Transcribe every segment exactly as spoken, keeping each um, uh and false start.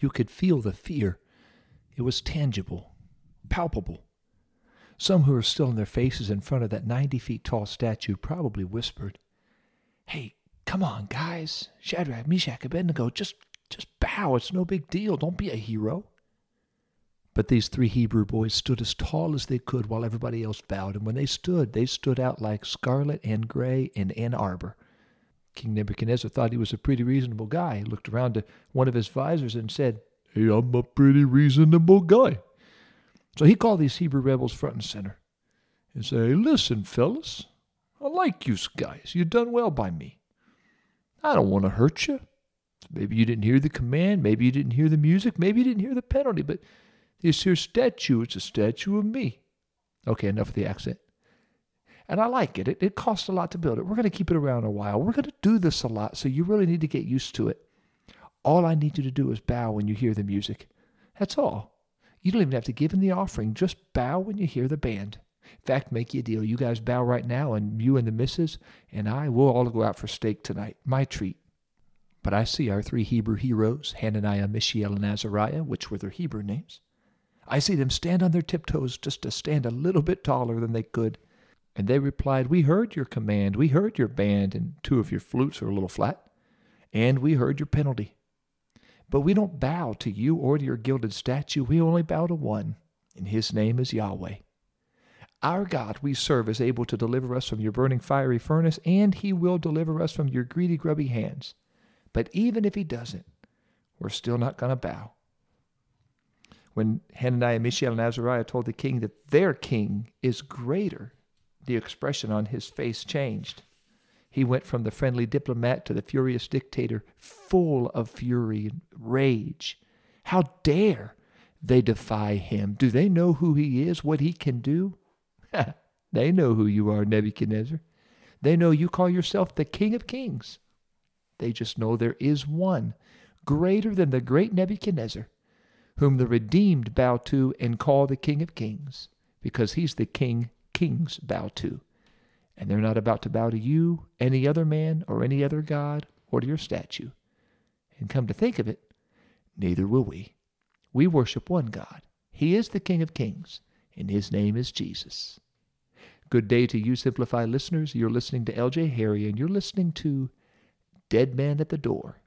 You could feel the fear. It was tangible, palpable. Some who were still on their faces in front of that ninety feet tall statue probably whispered, "Hey, come on, guys. Shadrach, Meshach, Abednego, just, just bow. It's no big deal. Don't be a hero." But these three Hebrew boys stood as tall as they could while everybody else bowed, and when they stood, they stood out like scarlet and gray in Ann Arbor. King Nebuchadnezzar thought he was a pretty reasonable guy. He looked around to one of his visors and said, "Hey, I'm a pretty reasonable guy." So he called these Hebrew rebels front and center and said, "Hey, listen, fellas, I like you guys. You've done well by me. I don't want to hurt you. Maybe you didn't hear the command. Maybe you didn't hear the music. Maybe you didn't hear the penalty, but this here statue, it's a statue of me." Okay, enough of the accent. And I like it. It, it costs a lot to build it. We're going to keep it around a while. We're going to do this a lot, so you really need to get used to it. All I need you to do is bow when you hear the music. That's all. You don't even have to give in the offering. Just bow when you hear the band. In fact, make you a deal. You guys bow right now, and you and the missus and I will all go out for steak tonight. My treat. But I see our three Hebrew heroes, Hananiah, Mishael, and Azariah, which were their Hebrew names. I see them stand on their tiptoes just to stand a little bit taller than they could. And they replied, "We heard your command. We heard your band, and two of your flutes are a little flat. And we heard your penalty. But we don't bow to you or to your gilded statue. We only bow to one, and his name is Yahweh. Our God we serve is able to deliver us from your burning fiery furnace, and he will deliver us from your greedy, grubby hands. But even if he doesn't, we're still not going to bow." When Hananiah, Mishael, and Azariah told the king that their king is greater, the expression on his face changed. He went from the friendly diplomat to the furious dictator, full of fury and rage. How dare they defy him? Do they know who he is, what he can do? They know who you are, Nebuchadnezzar. They know you call yourself the King of Kings. They just know there is one greater than the great Nebuchadnezzar, whom the redeemed bow to and call the King of Kings, because he's the King kings bow to. And they're not about to bow to you, any other man, or any other god, or to your statue. And come to think of it, neither will we. We worship one God. He is the King of Kings, and his name is Jesus. Good day to you, Simplify listeners. You're listening to L J Harry, and you're listening to Dead Man at the Door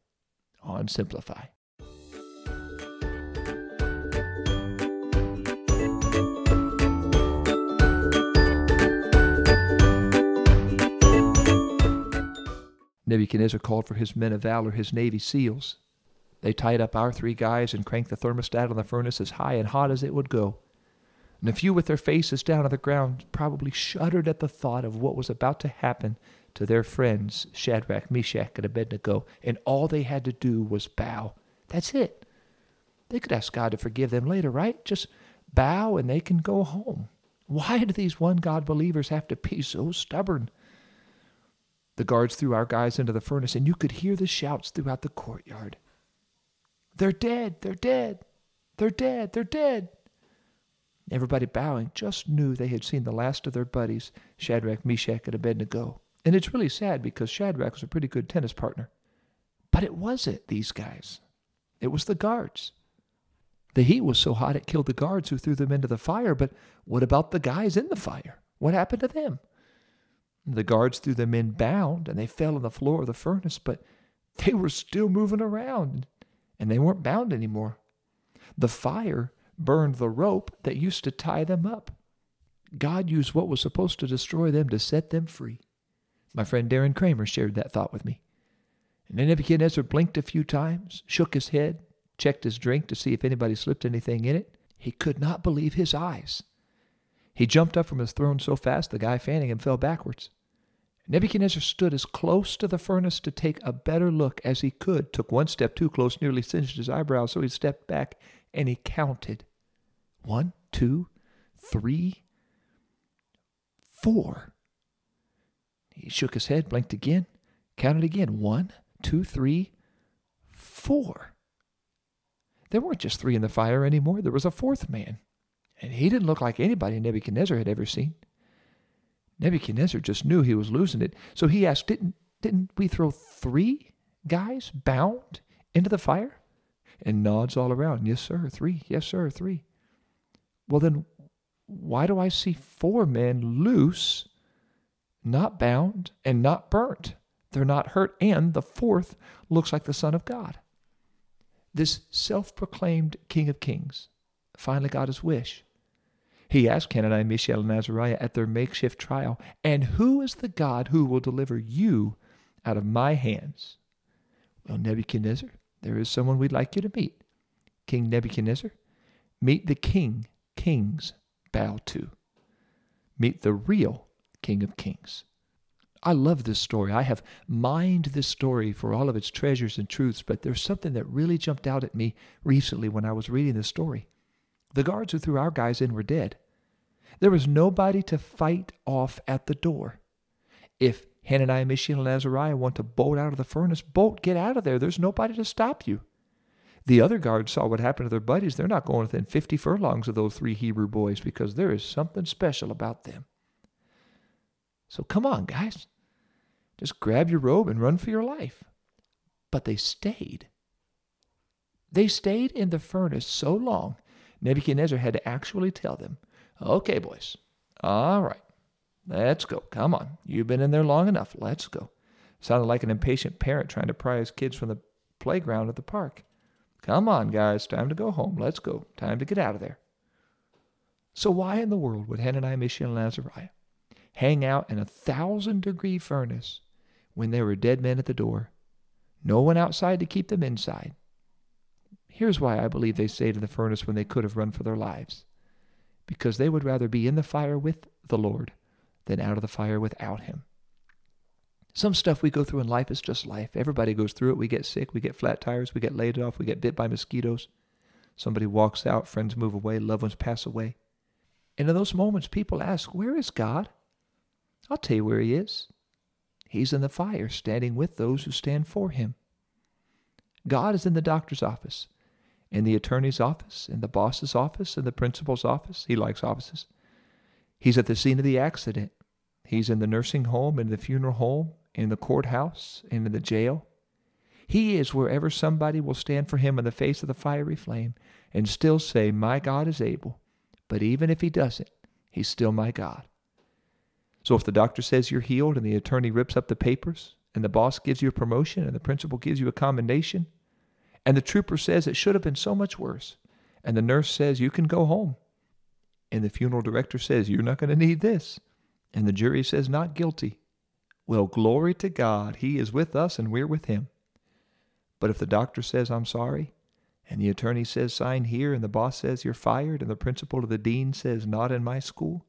on Simplify. Nebuchadnezzar called for his men of valor, his Navy SEALs. They tied up our three guys and cranked the thermostat on the furnace as high and hot as it would go. And a few with their faces down on the ground probably shuddered at the thought of what was about to happen to their friends, Shadrach, Meshach, and Abednego, and all they had to do was bow. That's it. They could ask God to forgive them later, right? Just bow and they can go home. Why do these one God believers have to be so stubborn? The guards threw our guys into the furnace, and you could hear the shouts throughout the courtyard. "They're dead! They're dead! They're dead! They're dead!" Everybody bowing just knew they had seen the last of their buddies, Shadrach, Meshach, and Abednego. And it's really sad because Shadrach was a pretty good tennis partner. But it wasn't these guys. It was the guards. The heat was so hot it killed the guards who threw them into the fire, but what about the guys in the fire? What happened to them? The guards threw them in bound, and they fell on the floor of the furnace, but they were still moving around, and they weren't bound anymore. The fire burned the rope that used to tie them up. God used what was supposed to destroy them to set them free. My friend Darren Kramer shared that thought with me. And then Nebuchadnezzar blinked a few times, shook his head, checked his drink to see if anybody slipped anything in it. He could not believe his eyes. He jumped up from his throne so fast the guy fanning him fell backwards. Nebuchadnezzar stood as close to the furnace to take a better look as he could, took one step too close, nearly singed his eyebrows, so he stepped back and he counted. One, two, three, four. He shook his head, blinked again, counted again. One, two, three, four. There weren't just three in the fire anymore. There was a fourth man. And he didn't look like anybody Nebuchadnezzar had ever seen. Nebuchadnezzar just knew he was losing it. So he asked, didn't, didn't we throw three guys bound into the fire? and nods all around. Yes, sir, three. Yes, sir, three. Well, then why do I see four men loose, not bound, and not burnt? They're not hurt, and the fourth looks like the Son of God. This self-proclaimed King of Kings finally got his wish. He asked Hananiah, Mishael, and Azariah at their makeshift trial, "And who is the God who will deliver you out of my hands?" "Well, Nebuchadnezzar, there is someone we'd like you to meet." "King Nebuchadnezzar, meet the King kings bow to. Meet the real King of Kings." I love this story. I have mined this story for all of its treasures and truths, but there's something that really jumped out at me recently when I was reading this story. The guards who threw our guys in were dead. There was nobody to fight off at the door. If Hananiah, Mishael, and Azariah want to bolt out of the furnace, bolt, get out of there. There's nobody to stop you. The other guards saw what happened to their buddies. They're not going within fifty furlongs of those three Hebrew boys because there is something special about them. So come on, guys. Just grab your robe and run for your life. But they stayed. They stayed in the furnace so long, Nebuchadnezzar had to actually tell them, "Okay, boys, all right, let's go. Come on. You've been in there long enough. Let's go." Sounded like an impatient parent trying to pry his kids from the playground at the park. "Come on, guys. Time to go home. Let's go. Time to get out of there." So why in the world would Hananiah, Mishael, and Azariah hang out in a thousand-degree furnace when there were dead men at the door? No one outside to keep them inside. Here's why I believe they stayed in the furnace when they could have run for their lives. Because they would rather be in the fire with the Lord than out of the fire without him. Some stuff we go through in life is just life. Everybody goes through it. We get sick. We get flat tires. We get laid off. We get bit by mosquitoes. Somebody walks out. Friends move away. Loved ones pass away. And in those moments, people ask, "Where is God?" I'll tell you where he is. He's in the fire, standing with those who stand for him. God is in the doctor's office, in the attorney's office, in the boss's office, in the principal's office. He likes offices. He's at the scene of the accident. He's in the nursing home, in the funeral home, in the courthouse, and in the jail. He is wherever somebody will stand for him in the face of the fiery flame and still say, "My God is able." But even if he doesn't, he's still my God. So if the doctor says you're healed and the attorney rips up the papers and the boss gives you a promotion and the principal gives you a commendation and the trooper says it should have been so much worse and the nurse says you can go home and the funeral director says you're not going to need this and the jury says not guilty, well, glory to God, he is with us and we're with him. But if the doctor says I'm sorry and the attorney says sign here and the boss says you're fired and the principal or the dean says not in my school,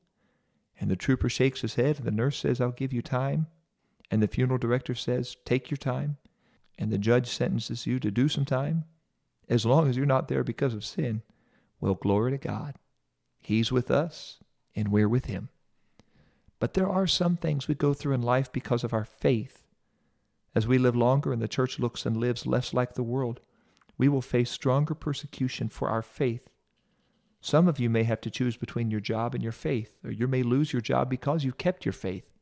and the trooper shakes his head, and the nurse says, "I'll give you time," and the funeral director says, "Take your time," and the judge sentences you to do some time, as long as you're not there because of sin, well, glory to God. He's with us, and we're with him. But there are some things we go through in life because of our faith. As we live longer and the church looks and lives less like the world, we will face stronger persecution for our faith. Some of you may have to choose between your job and your faith, or you may lose your job because you kept your faith.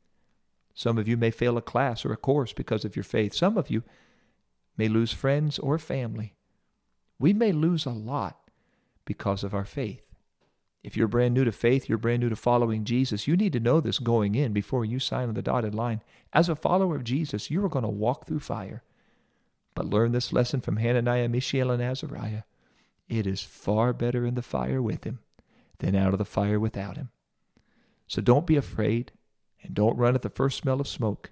Some of you may fail a class or a course because of your faith. Some of you may lose friends or family. We may lose a lot because of our faith. If you're brand new to faith, you're brand new to following Jesus, you need to know this going in before you sign on the dotted line. As a follower of Jesus, you are going to walk through fire. But learn this lesson from Hananiah, Mishael, and Azariah. It is far better in the fire with him than out of the fire without him. So don't be afraid and don't run at the first smell of smoke.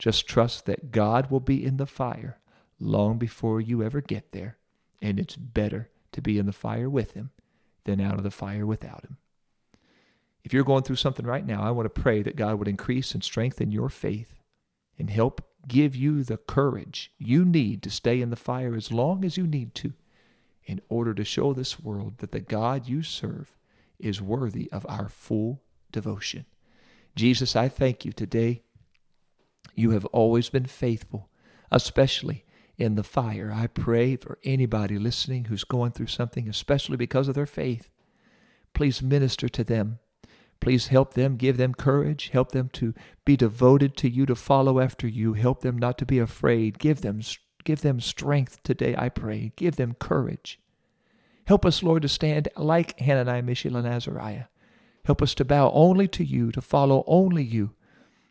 Just trust that God will be in the fire long before you ever get there, and it's better to be in the fire with him than out of the fire without him. If you're going through something right now, I want to pray that God would increase and strengthen your faith and help give you the courage you need to stay in the fire as long as you need to, in order to show this world that the God you serve is worthy of our full devotion. Jesus, I thank you today. You have always been faithful, especially in the fire. I pray for anybody listening who's going through something, especially because of their faith. Please minister to them. Please help them, give them courage, help them to be devoted to you, to follow after you, help them not to be afraid, give them strength. Give them strength today, I pray. Give them courage. Help us, Lord, to stand like Hananiah, Mishael, and Azariah. Help us to bow only to you, to follow only you.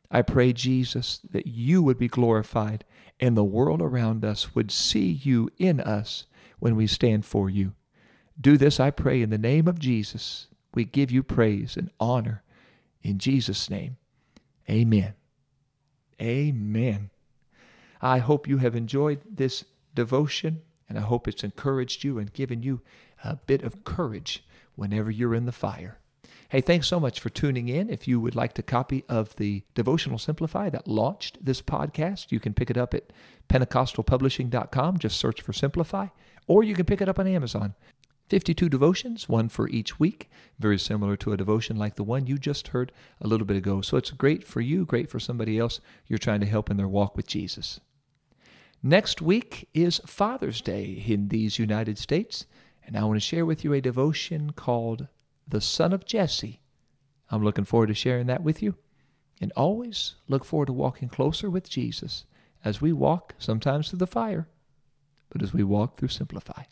I pray, Jesus, that you would be glorified and the world around us would see you in us when we stand for you. Do this, I pray, in the name of Jesus. We give you praise and honor in Jesus' name. Amen. Amen. I hope you have enjoyed this devotion, and I hope it's encouraged you and given you a bit of courage whenever you're in the fire. Hey, thanks so much for tuning in. If you would like a copy of the Devotional Simplify that launched this podcast, you can pick it up at pentecostal publishing dot com. Just search for Simplify, or you can pick it up on Amazon. fifty-two devotions, one for each week, very similar to a devotion like the one you just heard a little bit ago. So it's great for you, great for somebody else you're trying to help in their walk with Jesus. Next week is Father's Day in these United States, and I want to share with you a devotion called The Son of Jesse. I'm looking forward to sharing that with you, and always look forward to walking closer with Jesus as we walk sometimes through the fire, but as we walk through Simplify.